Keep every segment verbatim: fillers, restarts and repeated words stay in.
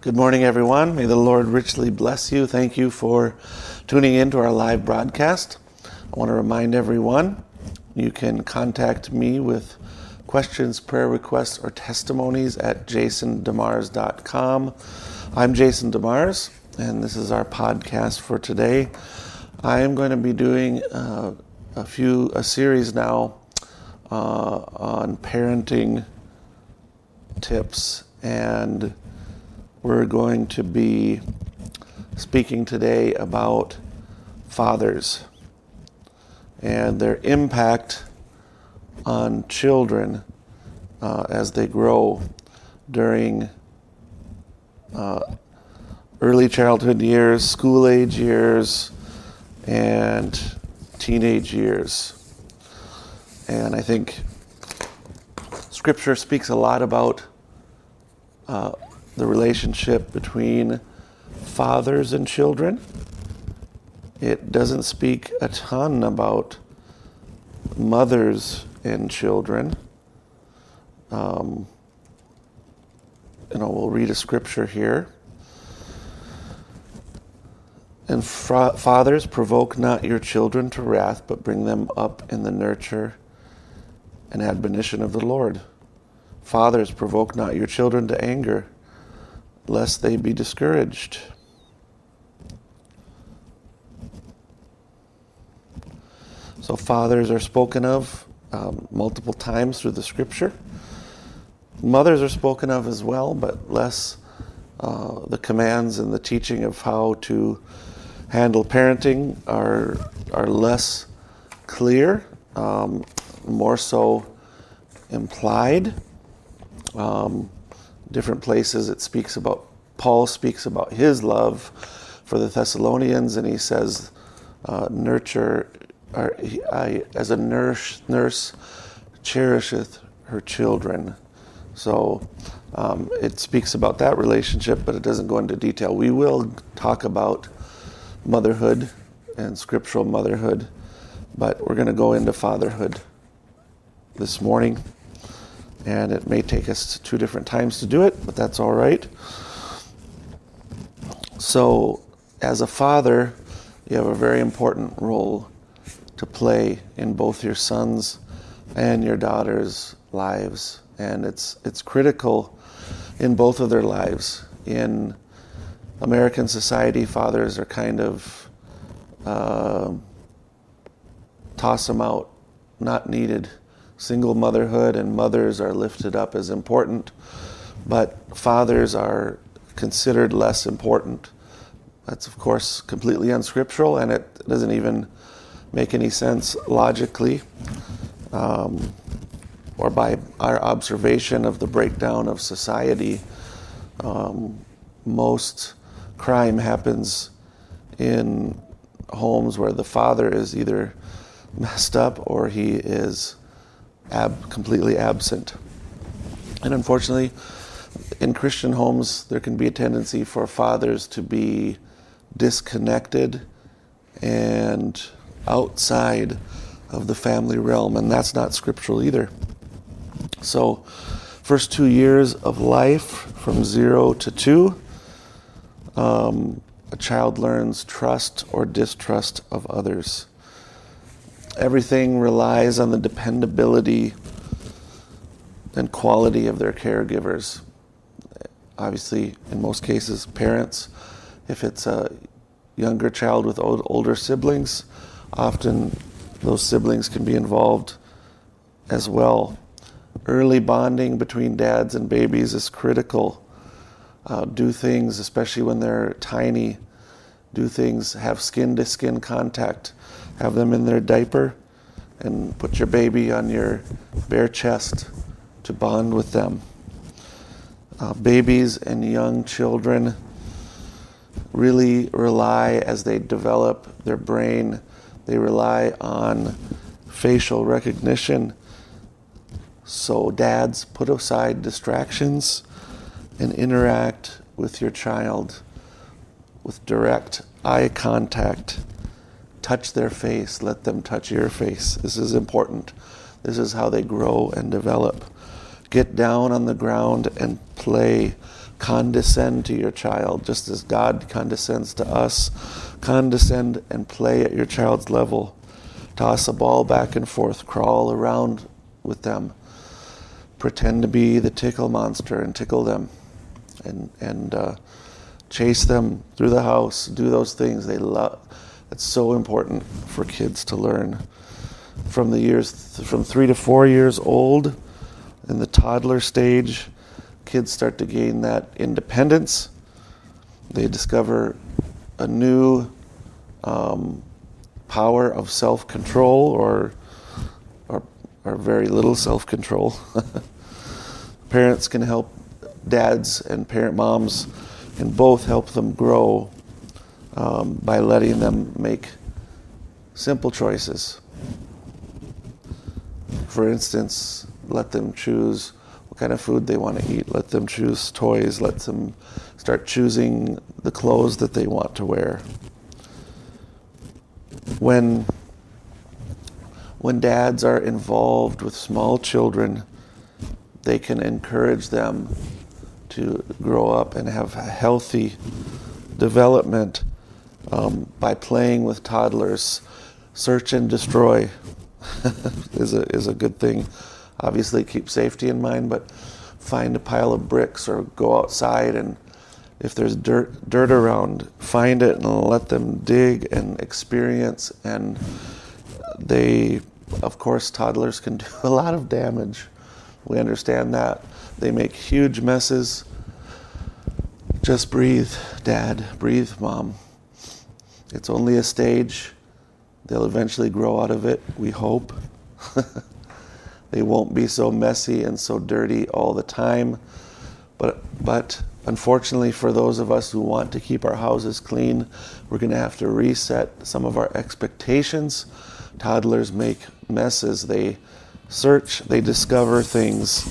Good morning, everyone. May the Lord richly bless you. Thank you for tuning in to our live broadcast. I want to remind everyone, you can contact me with questions, prayer requests, or testimonies at jason demars dot com. I'm Jason DeMars, and this is our podcast for today. I am going to be doing uh, a few a series now uh, on parenting tips, and we're going to be speaking today about fathers and their impact on children uh, as they grow during uh, early childhood years, school age years, and teenage years. And I think Scripture speaks a lot about uh, the relationship between fathers and children. It doesn't speak a ton about mothers and children. Um, you know, we'll read a scripture here. And fa- fathers, provoke not your children to wrath, but bring them up in the nurture and admonition of the Lord. Fathers, provoke not your children to anger, lest they be discouraged. So fathers are spoken of um, multiple times through the scripture. Mothers are spoken of as well, but less. Uh, the commands and the teaching of how to handle parenting are are less clear, um, more so implied. Um, different places it speaks about, Paul speaks about his love for the Thessalonians, and he says, uh, nurture, or, I, as a nurse, nurse cherisheth her children. So um, it speaks about that relationship, but it doesn't go into detail. We will talk about motherhood and scriptural motherhood, but we're going to go into fatherhood this morning. And it may take us two different times to do it, but that's all right. So as a father, you have a very important role to play in both your sons' and your daughters' lives. And it's it's critical in both of their lives. In American society, fathers are kind of uh, toss them out, not needed. Single motherhood and mothers are lifted up as important, but fathers are considered less important. That's, of course, completely unscriptural, and it doesn't even make any sense logically. Um, or by our observation of the breakdown of society, um, most crime happens in homes where the father is either messed up or he is ab- completely absent. And unfortunately, in Christian homes, there can be a tendency for fathers to be disconnected and outside of the family realm, and that's not scriptural either. So, first two years of life, from zero to two, um, a child learns trust or distrust of others. Everything relies on the dependability and quality of their caregivers. Obviously, in most cases, parents. If it's a younger child with old, older siblings, often those siblings can be involved as well. Early bonding between dads and babies is critical. Uh, do things, especially when they're tiny, do things, have skin-to-skin contact. Have them in their diaper and put your baby on your bare chest to bond with them. Uh, babies and young children really rely, as they develop their brain, they rely on facial recognition. So dads, put aside distractions and interact with your child with direct eye contact. Touch their face. Let them touch your face. This is important. This is how they grow and develop. Get down on the ground and play. condescend to your child, just as God condescends to us. Condescend and play at your child's level. Toss a ball back and forth, crawl around with them. Pretend to be the tickle monster and tickle them, and and uh, chase them through the house. Do those things they love. It's so important for kids to learn from the years th- from three to four years old, in the toddler stage. Kids start to gain that independence. They discover a new um, power of self-control, or, or, or very little self-control. Parents can help, dads and parent moms can both help them grow um, by letting them make simple choices. For instance, let them choose kind of food they want to eat. Let them choose toys. Let them start choosing the clothes that they want to wear. When when dads are involved with small children, they can encourage them to grow up and have a healthy development um, by playing with toddlers. Search and destroy is a is a good thing. Obviously, keep safety in mind, but find a pile of bricks or go outside, and if there's dirt dirt around, find it and let them dig and experience. And they, of course, toddlers can do a lot of damage. We understand that. They make huge messes. Just breathe, Dad. Breathe, Mom. It's only a stage. They'll eventually grow out of it, we hope. They won't be so messy and so dirty all the time. But but unfortunately, for those of us who want to keep our houses clean, we're going to have to reset some of our expectations. Toddlers make messes. They search, they discover things,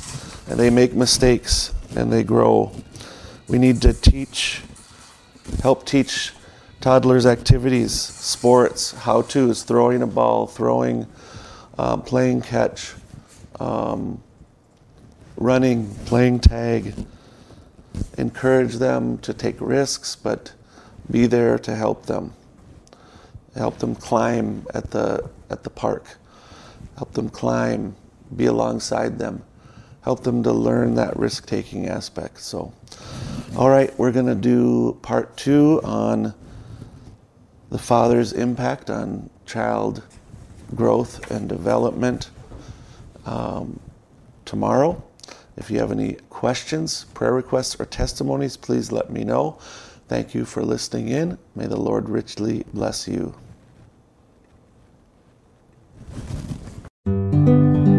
and they make mistakes, and they grow. We need to teach, help teach toddlers activities, sports, how-tos, throwing a ball, throwing, uh, playing catch, Um, running, playing tag. Encourage them to take risks, but be there to help them. Help them climb at the at the park. Help them climb, be alongside them. Help them to learn that risk-taking aspect. So, all right, we're going to do part two on the father's impact on child growth and development. Um, tomorrow. If you have any questions, prayer requests, or testimonies, please let me know. Thank you for listening in. May the Lord richly bless you.